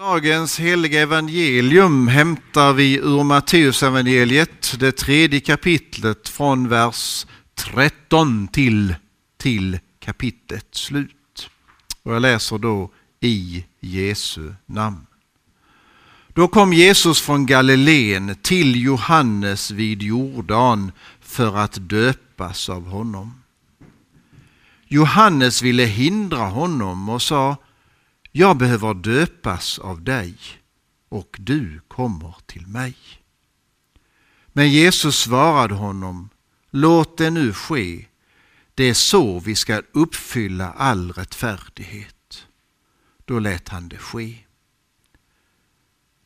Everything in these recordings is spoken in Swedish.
Dagens heliga evangelium hämtar vi ur Matteus evangeliet, det 3:e kapitlet, från vers 13 till kapitlet slut. Och jag läser då i Jesu namn. Då kom Jesus från Galileen till Johannes vid Jordan för att döpas av honom. Johannes ville hindra honom och sa: "Jag behöver döpas av dig, och du kommer till mig." Men Jesus svarade honom: "Låt det nu ske, det är så vi ska uppfylla all rättfärdighet." Då lät han det ske.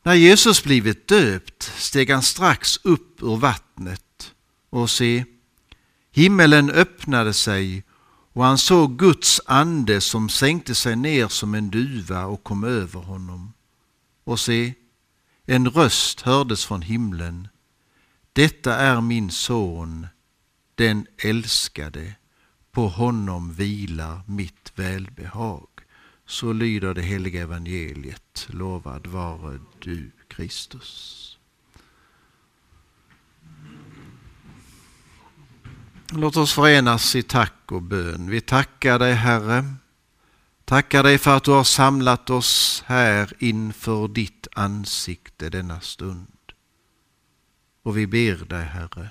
När Jesus blivit döpt steg han strax upp ur vattnet, och se, himmelen öppnade sig, och han såg Guds ande som sänkte sig ner som en duva och kom över honom. Och se, en röst hördes från himlen: "Detta är min son, den älskade, på honom vilar mitt välbehag." Så lyder det heliga evangeliet. Lovad vare du, Kristus. Låt oss förenas i tack och bön. Vi tackar dig, Herre. Tackar dig för att du har samlat oss här inför ditt ansikte denna stund. Och vi ber dig, Herre,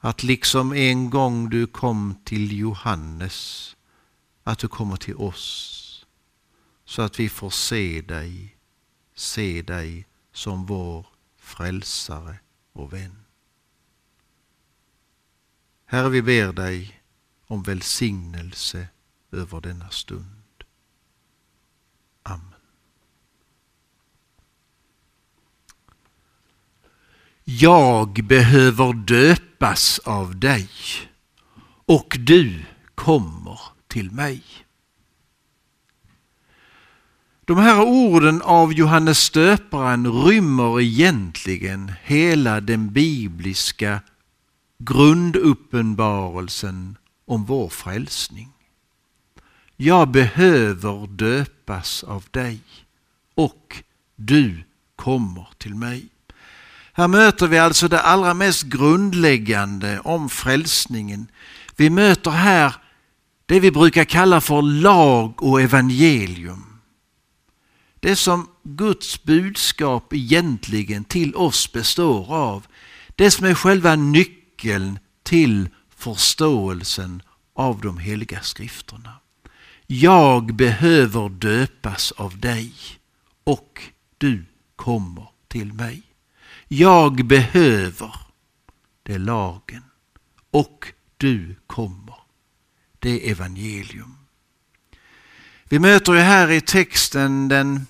att liksom en gång du kom till Johannes, att du kommer till oss, så att vi får se dig som vår frälsare och vän. Herre, vi ber dig om välsignelse över denna stund. Amen. Jag behöver döpas av dig, och du kommer till mig. De här orden av Johannes döparen rymmer egentligen hela den bibliska grunduppenbarelsen om vår frälsning. Jag behöver döpas av dig, och du kommer till mig. Här möter vi alltså det allra mest grundläggande om frälsningen. Vi möter här det vi brukar kalla för lag och evangelium. Det som Guds budskap egentligen till oss består av, det som är själva nyckeln till förståelsen av de heliga skrifterna. Jag behöver döpas av dig, och du kommer till mig. Jag behöver, det är lagen, och du kommer, det är evangelium. Vi möter ju här i texten den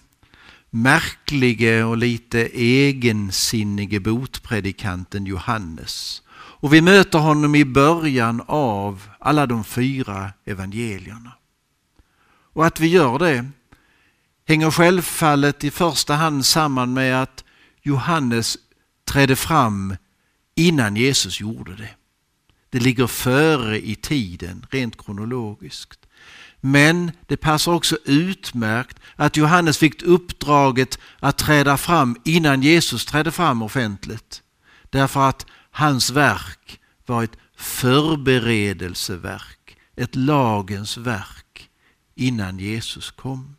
märkliga och lite egensinnige botpredikanten Johannes. Och vi möter honom i början av alla de 4 evangelierna. Och att vi gör det hänger självfallet i första hand samman med att Johannes trädde fram innan Jesus gjorde det. Det ligger före i tiden, rent kronologiskt. Men det passar också utmärkt att Johannes fick uppdraget att träda fram innan Jesus trädde fram offentligt. Därför att hans verk var ett förberedelseverk, ett lagens verk innan Jesus kom.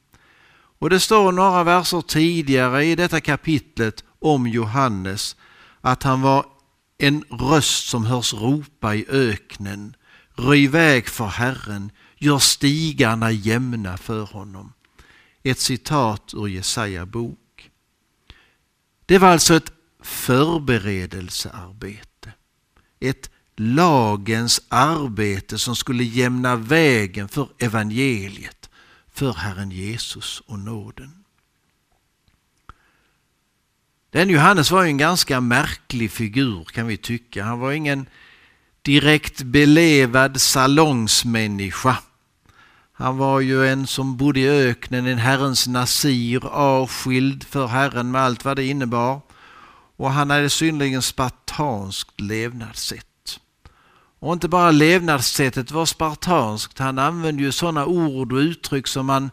Och det står några verser tidigare i detta kapitlet om Johannes att han var en röst som hörs ropa i öknen: "Röj väg för Herren, gör stigarna jämna för honom." Ett citat ur Jesaja bok. Det var alltså ett förberedelsearbete. Ett lagens arbete som skulle jämna vägen för evangeliet, för Herren Jesus och nåden. Den Johannes var ju en ganska märklig figur, kan vi tycka. Han var ingen direkt belevad salongsmänniska. Han var ju en som bodde i öknen, en Herrens nazir, avskild för Herren med allt vad det innebar. Och han hade synligen spartanskt levnadssätt. Och inte bara levnadssättet var spartanskt, han använde ju sådana ord och uttryck som man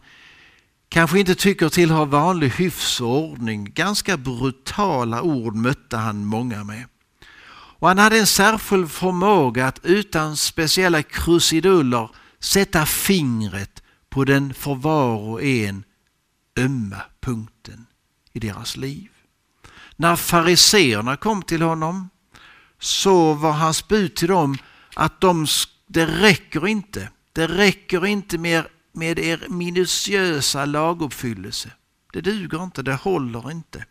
kanske inte tycker tillhör vanlig hyfsordning. Ganska brutala ord mötte han många med. Och han hade en särskild förmåga att utan speciella krusiduller sätta fingret på den för var och en ömma punkten i deras liv. När fariserna kom till honom så var hans bud till dem att det räcker inte med er minutiösa laguppfyllelse. Det duger inte, det håller inte.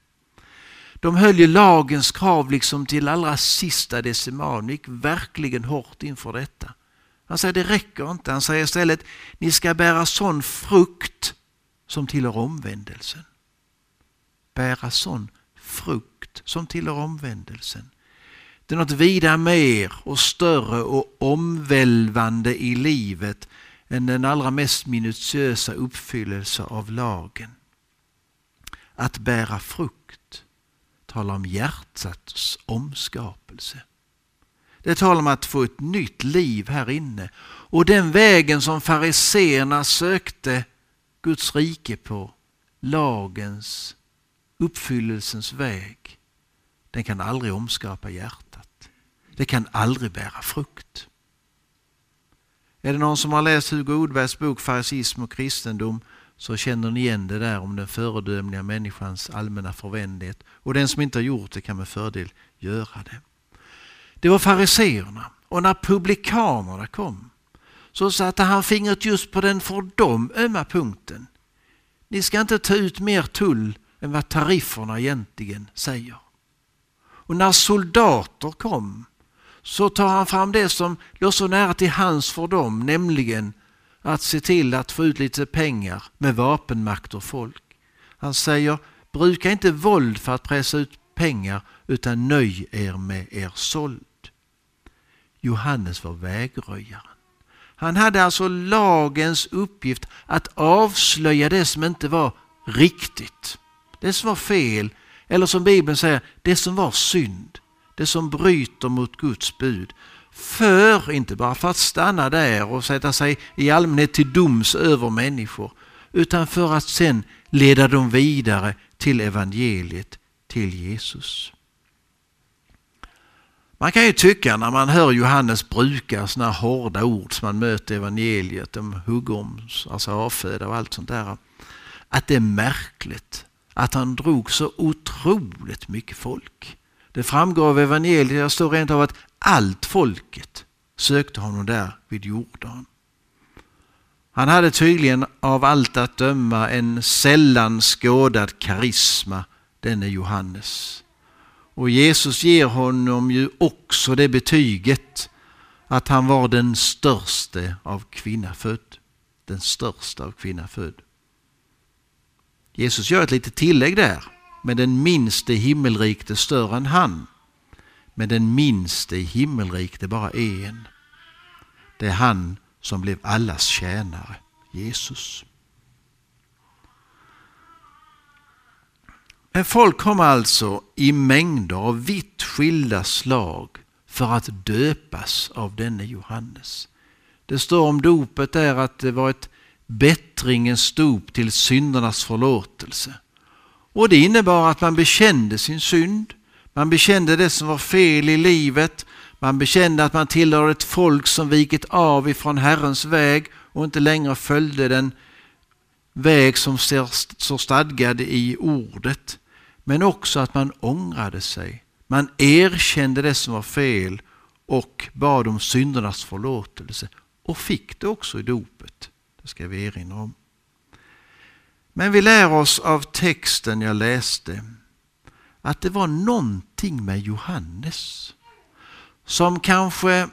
De höll ju lagens krav liksom till allra sista decimal, gick verkligen hårt inför detta. Han säger det räcker inte, han säger istället ni ska bära sån frukt som tillhör omvändelsen. Bära sån frukt som tillhör omvändelsen. Det är något vida mer och större och omvälvande i livet än den allra mest minutiösa uppfyllelse av lagen. Att bära frukt talar om hjärtats omskapelse. Det talar om att få ett nytt liv här inne. Och den vägen som fariserna sökte Guds rike på, lagens, uppfyllelsens väg, den kan aldrig omskapa hjärtat. Det kan aldrig bära frukt. Är det någon som har läst Hugo Odbergs bok Farisism och kristendom så känner ni igen det där om den föredömliga människans allmänna förvändlighet. Och den som inte har gjort det kan med fördel göra det. Det var fariserna, och när publikanerna kom så satte han fingret just på den för dem ömma punkten. Ni ska inte ta ut mer tull än vad tarifferna egentligen säger. Och när soldater kom så tar han fram det som låg så nära till hans för dem, nämligen att se till att få ut lite pengar med vapenmakt och folk. Han säger, bruka inte våld för att pressa ut pengar utan nöj er med er såld. Johannes var vägröjaren. Han hade alltså lagens uppgift att avslöja det som inte var riktigt. Det som var fel, eller som Bibeln säger, det som var synd. Det som bryter mot Guds bud. För, inte bara för att stanna där och sätta sig i allmänhet till doms över människor, utan för att sen leda dem vidare till evangeliet, till Jesus. Man kan ju tycka när man hör Johannes bruka sådana hårda ord som man möter i evangeliet, om huggoms, alltså avföda och allt sånt där, att det är märkligt att han drog så otroligt mycket folk. Det framgår av evangeliet, jag står rent av att allt folket sökte honom där vid Jordan. Han hade tydligen av allt att döma en sällan skådad karisma, denne Johannes. Och Jesus ger honom ju också det betyget att han var den störste av kvinna född. Den största av kvinna född. Jesus gör ett litet tillägg där. Men den minste i himmelriket är större än han. Men den minste i himmelriket är bara en. Det är han som blev allas tjänare, Jesus. Men folk kom alltså i mängder av vitt skilda slag för att döpas av denne Johannes. Det står om dopet där att det var ett bättringens dop till syndernas förlåtelse. Och det innebar att man bekände sin synd. Man bekände det som var fel i livet. Man bekände att man tillhörde ett folk som vikit av ifrån Herrens väg och inte längre följde den väg som står stadgad i ordet. Men också att man ångrade sig. Man erkände det som var fel och bad om syndernas förlåtelse. Och fick det också i dopet. Det ska vi erinra om. Men vi lär oss av texten jag läste att det var någonting med Johannes som kanske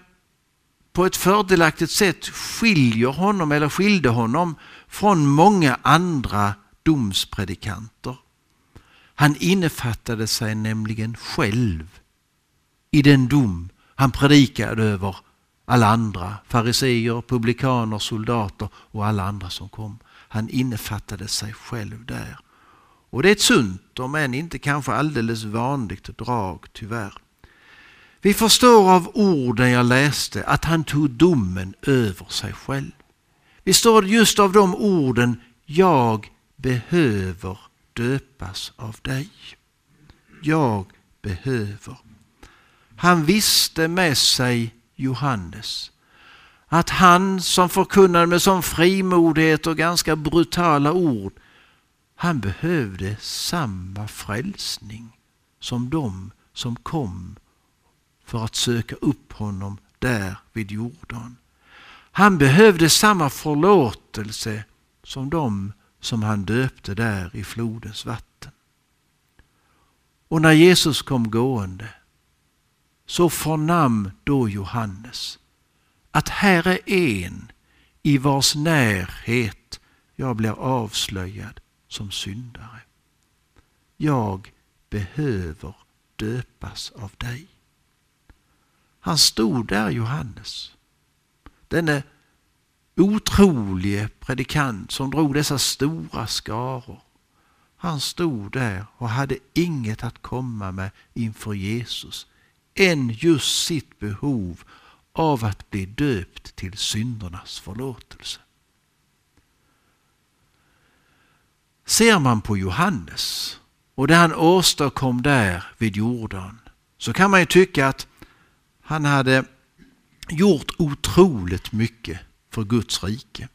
på ett fördelaktigt sätt skiljer honom eller skilde honom från många andra domspredikanter. Han innefattade sig nämligen själv i den dom han predikade över alla andra, fariseer, publikaner, soldater och alla andra som kom. Han innefattade sig själv där. Och det är ett sunt, om än inte kanske alldeles vanligt drag, tyvärr. Vi förstår av orden jag läste att han tog domen över sig själv. Vi står just av de orden, jag behöver döpas av dig. Jag behöver. Han visste med sig, Johannes, att han som förkunnade med sån frimodighet och ganska brutala ord, han behövde samma frälsning som de som kom för att söka upp honom där vid Jordan. Han behövde samma förlåtelse som de som han döpte där i flodens vatten. Och när Jesus kom gående så förnam då Johannes att här är en i vars närhet jag blir avslöjad som syndare. Jag behöver döpas av dig. Han stod där, Johannes, denne otrolige predikant som drog dessa stora skaror. Han stod där och hade inget att komma med inför Jesus än just sitt behov av att bli döpt till syndernas förlåtelse. Ser man på Johannes och det han åstadkom där vid Jordan, så kan man ju tycka att han hade gjort otroligt mycket för Guds rike.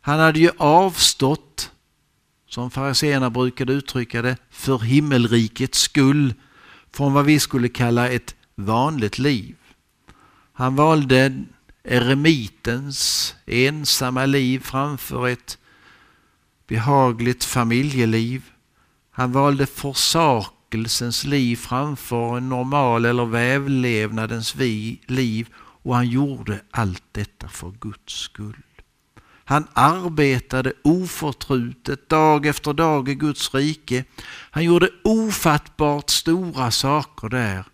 Han hade ju avstått, som fariseerna brukade uttrycka det, för himmelrikets skull, från vad vi skulle kalla ett vanligt liv. Han valde eremitens ensamma liv framför ett behagligt familjeliv. Han valde försakelsens liv framför en normal eller vävlevnadens liv, och han gjorde allt detta för Guds skull. Han arbetade oförtrutet dag efter dag i Guds rike. Han gjorde ofattbart stora saker där,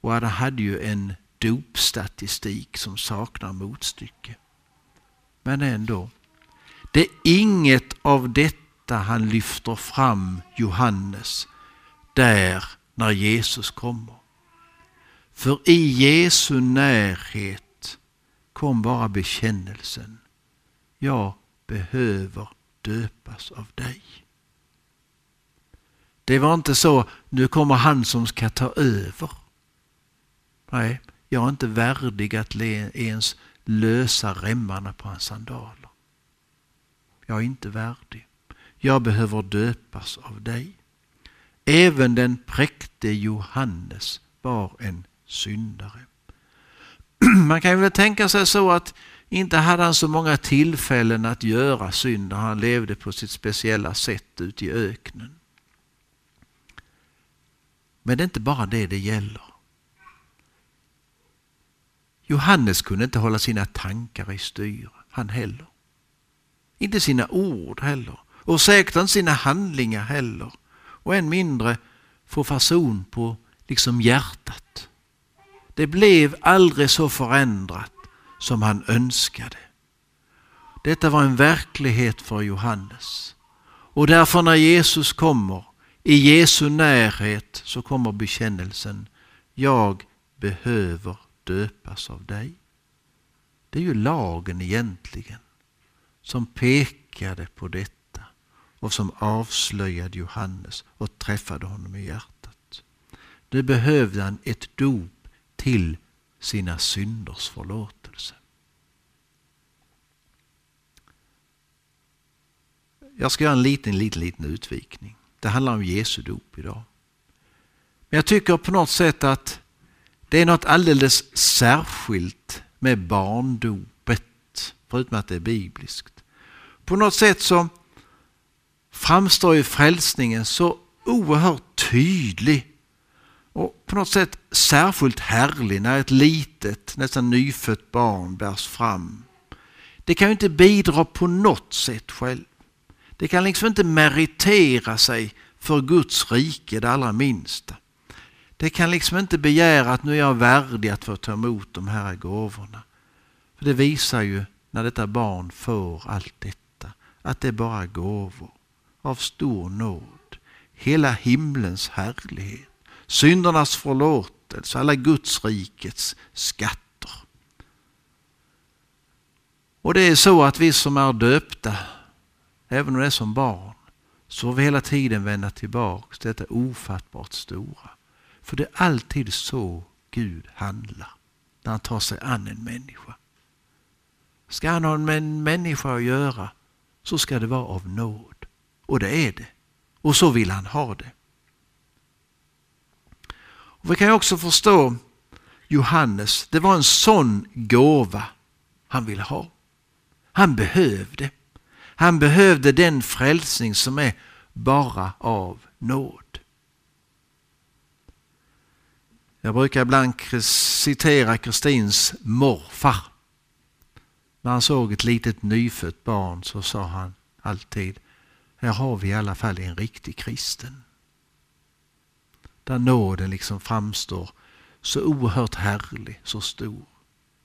och han hade ju en dopstatistik som saknar motstycke. Men ändå, det är inget av detta han lyfter fram, Johannes, där när Jesus kommer. För i Jesu närhet kom bara bekännelsen: jag behöver döpas av dig. Det var inte så, nu kommer han som ska ta över. Nej, jag är inte värdig att ens lösa remmarna på hans sandaler. Jag är inte värdig. Jag behöver döpas av dig. Även den präktige Johannes var en syndare. Man kan väl tänka sig så att inte hade han så många tillfällen att göra synd när han levde på sitt speciella sätt ute i öknen. Men det är inte bara det gäller. Johannes kunde inte hålla sina tankar i styr, han heller. Inte sina ord heller. Och säkert inte sina handlingar heller. Och än mindre få fason på liksom hjärtat. Det blev aldrig så förändrat som han önskade. Detta var en verklighet för Johannes. Och därför när Jesus kommer, i Jesu närhet, så kommer bekännelsen: jag behöver döpas av dig. Det är ju lagen egentligen som pekade på detta och som avslöjade Johannes och träffade honom i hjärtat. Nu behövde han ett dop till sina synders förlåtelse. Jag ska göra en liten utvikning. Det handlar om Jesu dop idag. Men jag tycker på något sätt att det är något alldeles särskilt med barndopet, förutom att det är bibliskt. På något sätt så framstår ju frälsningen så oerhört tydlig och på något sätt särskilt härlig när ett litet, nästan nyfött barn bärs fram. Det kan ju inte bidra på något sätt själv. Det kan liksom inte meritera sig för Guds rike det allra minsta. Det kan liksom inte begära att nu är jag värdig att få ta emot de här gåvorna. För det visar ju när detta barn får allt detta, att det är bara gåvor av stor nåd. Hela himlens härlighet, syndernas förlåtelse, alla Guds rikets skatter. Och det är så att vi som är döpta, även om det är som barn, så vi hela tiden vända tillbaka till detta ofattbart stora. För det är alltid så Gud handlar när han tar sig an en människa. Ska han ha med en människa att göra så ska det vara av nåd. Och det är det. Och så vill han ha det. Och vi kan också förstå Johannes. Det var en sån gåva han ville ha. Han behövde. Han behövde den frälsning som är bara av nåd. Jag brukar ibland citera Kristins morfar. När han såg ett litet nyfött barn så sa han alltid: här har vi i alla fall en riktig kristen. Där nåden liksom framstår så oerhört härlig, så stor.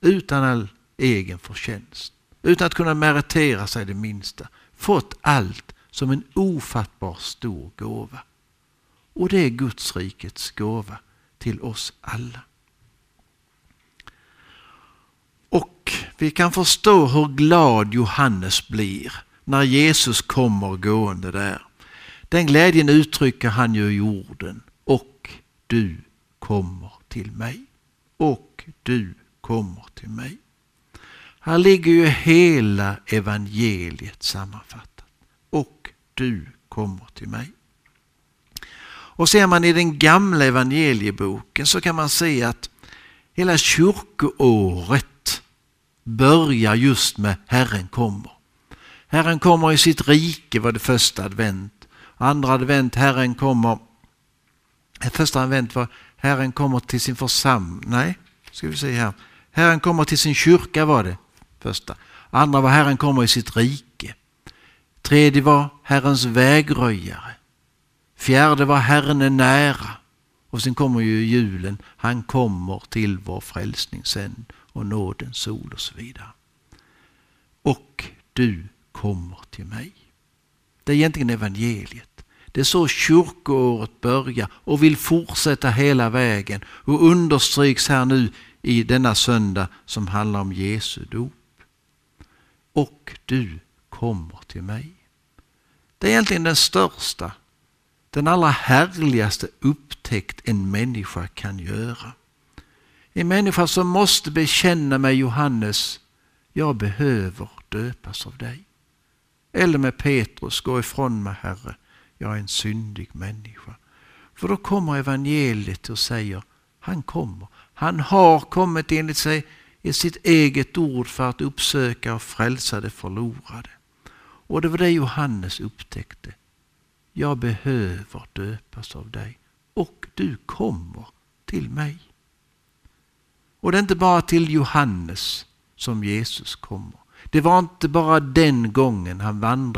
Utan all egen förtjänst. Utan att kunna meritera sig det minsta. Fått allt som en ofattbar stor gåva. Och det är Guds rikets gåva till oss alla. Och vi kan förstå hur glad Johannes blir när Jesus kommer gående där. Den glädjen uttrycker han ju i orden: och du kommer till mig. Och du kommer till mig. Här ligger ju hela evangeliet sammanfattat. Och du kommer till mig. Och ser man i den gamla evangelieboken så kan man se att hela kyrkoåret börjar just med Herren kommer. Herren kommer i sitt rike var det första advent. Andra advent Herren kommer. Första advent var Herren kommer till sin församling. Nej, ska vi se här. Herren kommer till sin kyrka var det första. Andra var Herren kommer i sitt rike. Tredje var Herrens vägröjare. Fjärde var Herren är nära. Och sen kommer ju julen. Han kommer till vår frälsning sen. Och nådens sol och så vidare. Och du kommer till mig. Det är egentligen evangeliet. Det är så kyrkoåret börjar och vill fortsätta hela vägen. Och understryks här nu i denna söndag som handlar om Jesu dop. Och du kommer till mig. Det är egentligen den största, den allra härligaste upptäckt en människa kan göra. En människa som måste bekänna med Johannes: jag behöver döpas av dig. Eller med Petrus: gå ifrån mig Herre, jag är en syndig människa. För då kommer evangeliet och säger: han kommer. Han har kommit enligt sig i sitt eget ord för att uppsöka och frälsa det förlorade. Och det var det Johannes upptäckte. Jag behöver döpas av dig. Och du kommer till mig. Och det är inte bara till Johannes som Jesus kommer. Det var inte bara den gången han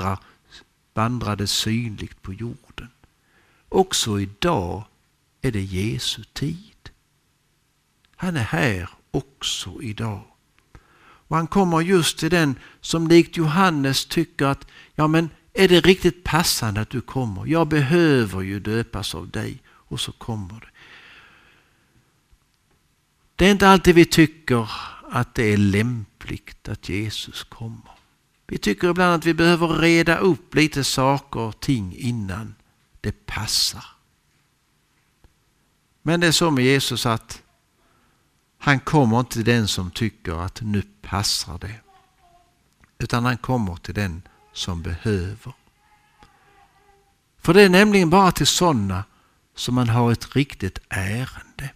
vandrade synligt på jorden. Också idag är det Jesu tid. Han är här också idag. Och han kommer just till den som likt Johannes tycker att ja, men är det riktigt passande att du kommer? Jag behöver ju döpas av dig. Och så kommer det. Det är inte alltid vi tycker att det är lämpligt att Jesus kommer. Vi tycker ibland att vi behöver reda upp lite saker och ting innan det passar. Men det är så med Jesus att han kommer inte till den som tycker att nu passar det. Utan han kommer till den som behöver. För det är nämligen bara till sådana som man har ett riktigt ärende.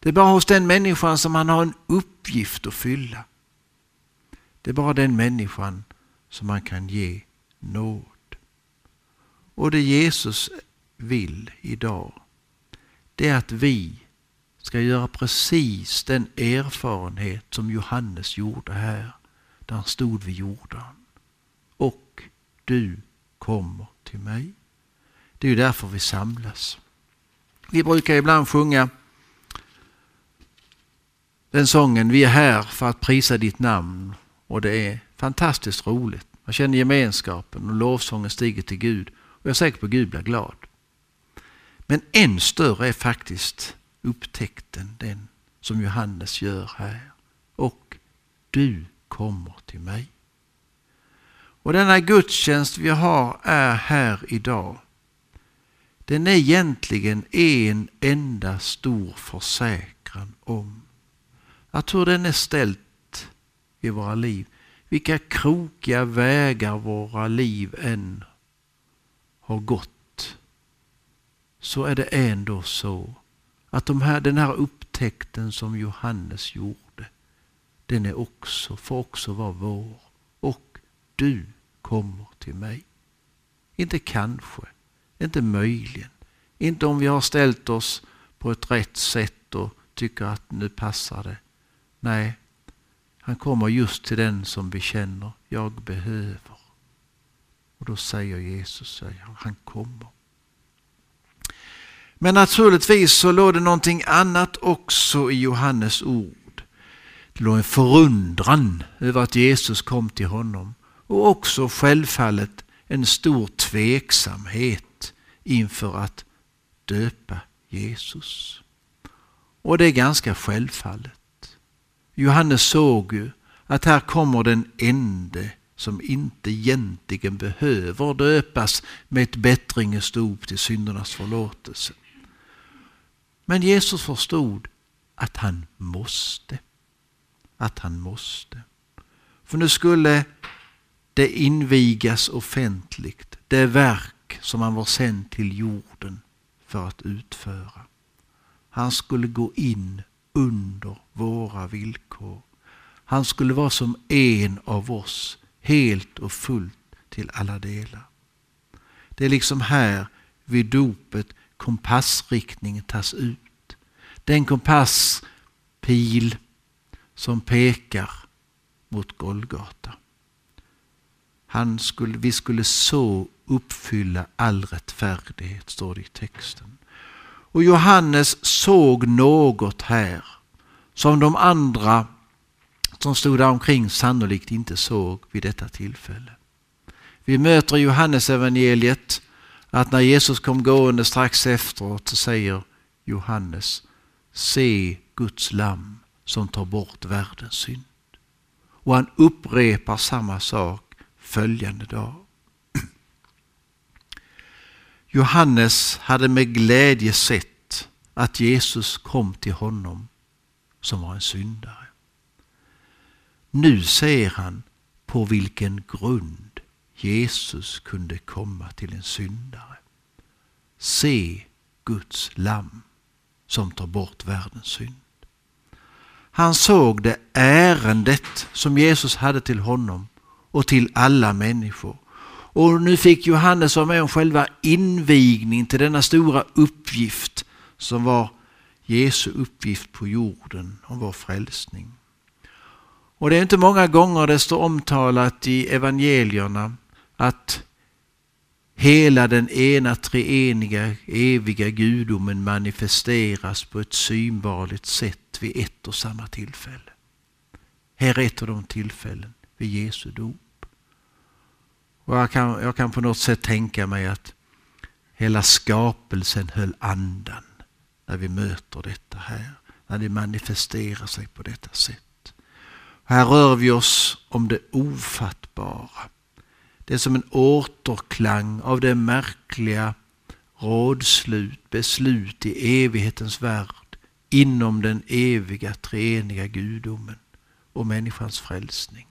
Det är bara hos den människan som man har en uppgift att fylla. Det är bara den människan som man kan ge nåd. Och det Jesus vill idag, det är att vi ska göra precis den erfarenhet som Johannes gjorde här, där han stod vid Jordan. Och du kommer till mig. Det är ju därför vi samlas. Vi brukar ibland sjunga den sången: vi är här för att prisa ditt namn. Och det är fantastiskt roligt. Man känner gemenskapen och lovsången stiger till Gud. Och jag är säker på att Gud blir glad. Men än större är faktiskt upptäckten, den som Johannes gör här. Och du kommer till mig. Och denna gudstjänst vi har är här idag. Den är egentligen en enda stor försäkran om att hur den är ställt i våra liv. Vilka krokiga vägar våra liv än har gått, så är det ändå så att den här upptäckten som Johannes gjorde, den är också, får också vara vår. Och du kommer till mig. Inte kanske, inte möjligen. Inte om vi har ställt oss på ett rätt sätt och tycker att nu passar det. Nej, han kommer just till den som bekänner, jag behöver. Och då säger Jesus, han kommer. Men naturligtvis så låg det någonting annat också i Johannes ord. Det låg en förundran över att Jesus kom till honom. Och också självfallet en stor tveksamhet inför att döpa Jesus. Och det är ganska självfallet. Johannes såg ju att här kommer den ende som inte egentligen behöver döpas med ett bättringens dop till syndernas förlåtelse. Men Jesus förstod att han måste. Att han måste. För nu skulle det invigas offentligt det verk som han var sänd till jorden för att utföra. Han skulle gå in under våra villkor. Han skulle vara som en av oss, helt och fullt till alla delar. Det är liksom här vid dopet kompassriktningen tas ut. Den kompasspil som pekar mot Golgata. Vi skulle så uppfylla all rättfärdighet, står det i texten. Och Johannes såg något här som de andra som stod där omkring sannolikt inte såg vid detta tillfälle. Vi möter Johannes evangeliet att när Jesus kom gående strax efteråt så säger Johannes, se Guds lamm som tar bort världens synd. Och han upprepar samma sak följande dag. Johannes hade med glädje sett att Jesus kom till honom som var en syndare. Nu ser han på vilken grund Jesus kunde komma till en syndare. Se Guds lamm som tar bort världens synd. Han såg det ärendet som Jesus hade till honom och till alla människor. Och nu fick Johannes vara med om själva invigningen till denna stora uppgift som var Jesu uppgift på jorden om vår frälsning. Och det är inte många gånger det står omtalat i evangelierna att hela den ena treeniga eviga gudomen manifesteras på ett synbarligt sätt vid ett och samma tillfälle. Här är ett av de tillfällen vid Jesu dop. Och jag kan på något sätt tänka mig att hela skapelsen höll andan när vi möter detta här. När det manifesterar sig på detta sätt. Här rör vi oss om det ofattbara. Det är som en återklang av det märkliga rådslut, beslut i evighetens värld inom den eviga treeniga gudomen och människans frälsning.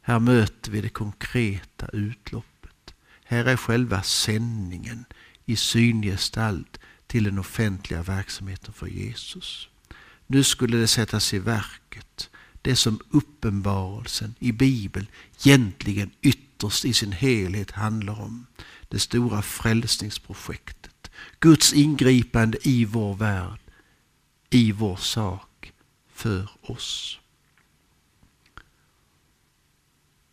Här möter vi det konkreta utloppet. Här är själva sändningen i syngestalt till den offentliga verksamheten för Jesus. Nu skulle det sättas i verket. Det som uppenbarelsen i Bibeln egentligen ytterst i sin helhet handlar om. Det stora frälsningsprojektet. Guds ingripande i vår värld. I vår sak. För oss.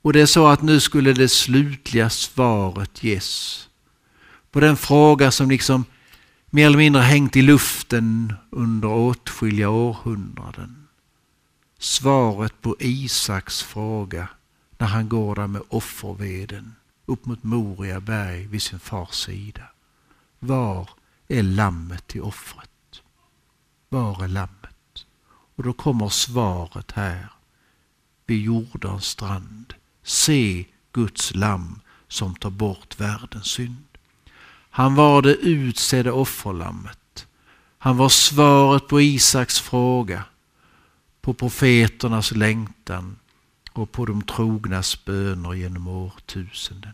Och det är så att nu skulle det slutliga svaret ges på den fråga som liksom mer eller mindre hängt i luften under åtskilliga århundraden. Svaret på Isaks fråga när han går där med offerveden upp mot Moriaberg vid sin fars sida. Var är lammet till offret? Var är lammet? Och då kommer svaret här vid Jordans strand. se Guds lamm som tar bort världens synd. Han var det utsedda offerlammet. Han var svaret på Isaks fråga, på profeternas längtan och på de trognas böner genom årtusenden.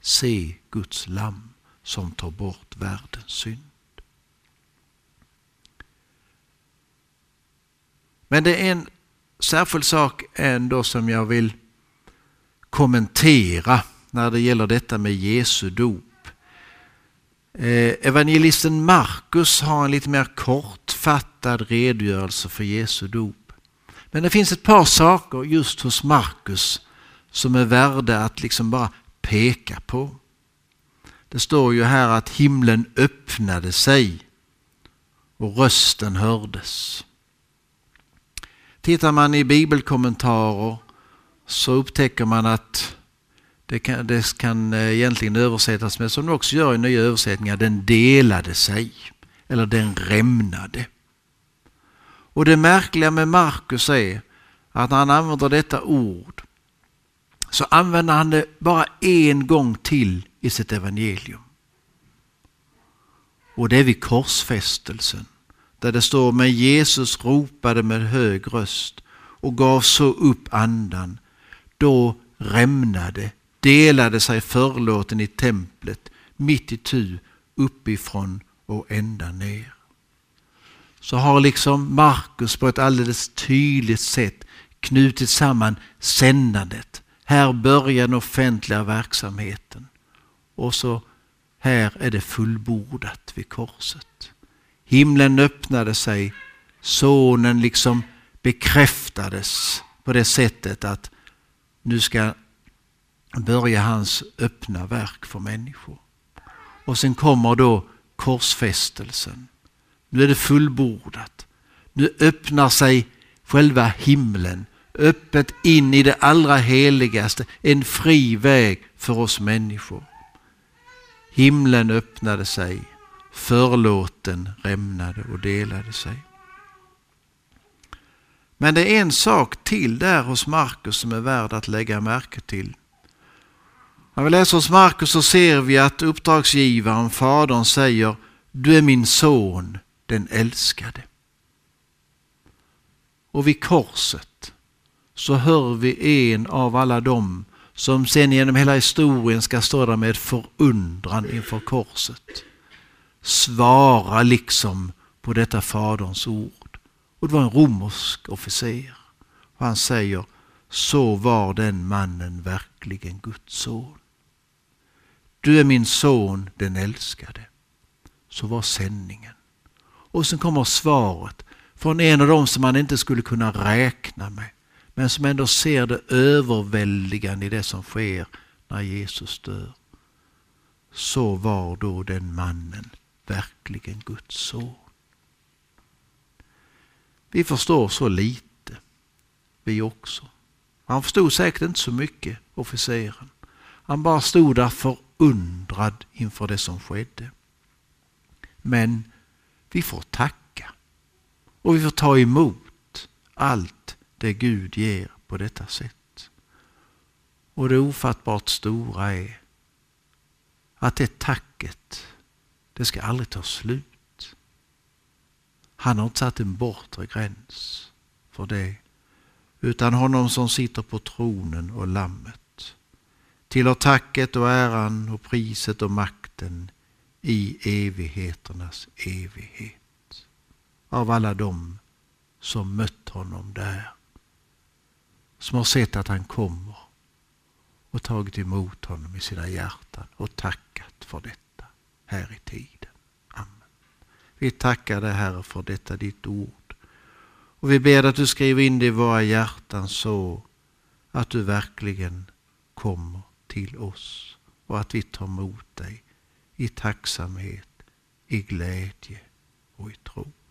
Se Guds lamm som tar bort världens synd. Men det är en särskild sak ändå som jag vill kommentera när det gäller detta med Jesu dop. Evangelisten Markus har en lite mer kortfattad redogörelse för Jesu dop. Men det finns ett par saker just hos Markus som är värda att liksom bara peka på. Det står ju här att himlen öppnade sig och rösten hördes. Tittar man i bibelkommentarer så upptäcker man att det kan egentligen översättas med, som det också gör i nya översättningar, den delade sig eller den rämnade. Och det märkliga med Markus är att när han använder detta ord så använder han det bara en gång till i sitt evangelium. Och det är vid korsfästelsen, där det står: men Jesus ropade med hög röst och gav så upp andan. Då rämnade, delade sig förlåten i templet mitt i tu, uppifrån och ända ner. Så har liksom Markus på ett alldeles tydligt sätt knutit samman sändandet. Här börjar den offentliga verksamheten. Och så här är det fullbordat vid korset. Himlen öppnade sig, sonen liksom bekräftades på det sättet att nu ska börja hans öppna verk för människor. Och sen kommer då korsfästelsen. Nu är det fullbordat. Nu öppnar sig själva himlen öppet in i det allra heligaste, en fri väg för oss människor. Himlen öppnade sig, förlåten rämnade och delade sig. Men det är en sak till där hos Markus som är värd att lägga märke till. När vi läser hos Markus så ser vi att uppdragsgivaren, fadern, säger: du är min son, den älskade. Och vid korset så hör vi en av alla dem som sen genom hela historien ska stå där med förundran inför korset svara liksom på detta faderns ord. Och det var en romersk officer. Och han säger: så var den mannen verkligen Guds son. Du är min son, den älskade. Så var sändningen. Och sen kommer svaret från en av dem som man inte skulle kunna räkna med, men som ändå ser det överväldigande i det som sker när Jesus dör. Så var då den mannen verkligen Guds son. Vi förstår så lite, vi också. Han förstod säkert inte så mycket, officeren. Han bara stod där förundrad inför det som skedde. Men vi får tacka. Och vi får ta emot allt det Gud ger på detta sätt. Och det ofattbart stora är att det tacket, det ska aldrig ta slut. Han har inte satt en bortre gräns för det, utan honom som sitter på tronen och lammet tillhör tacket och äran och priset och makten i evigheternas evighet. Av alla dem som mött honom där, som har sett att han kommer och tagit emot honom i sina hjärtan och tackat för detta här i tiden. Amen. Vi tackar dig, Herre, för detta ditt ord. Och vi ber att du skriver in det i våra hjärtan så att du verkligen kommer till oss och att vi tar emot dig i tacksamhet, i glädje och i tro.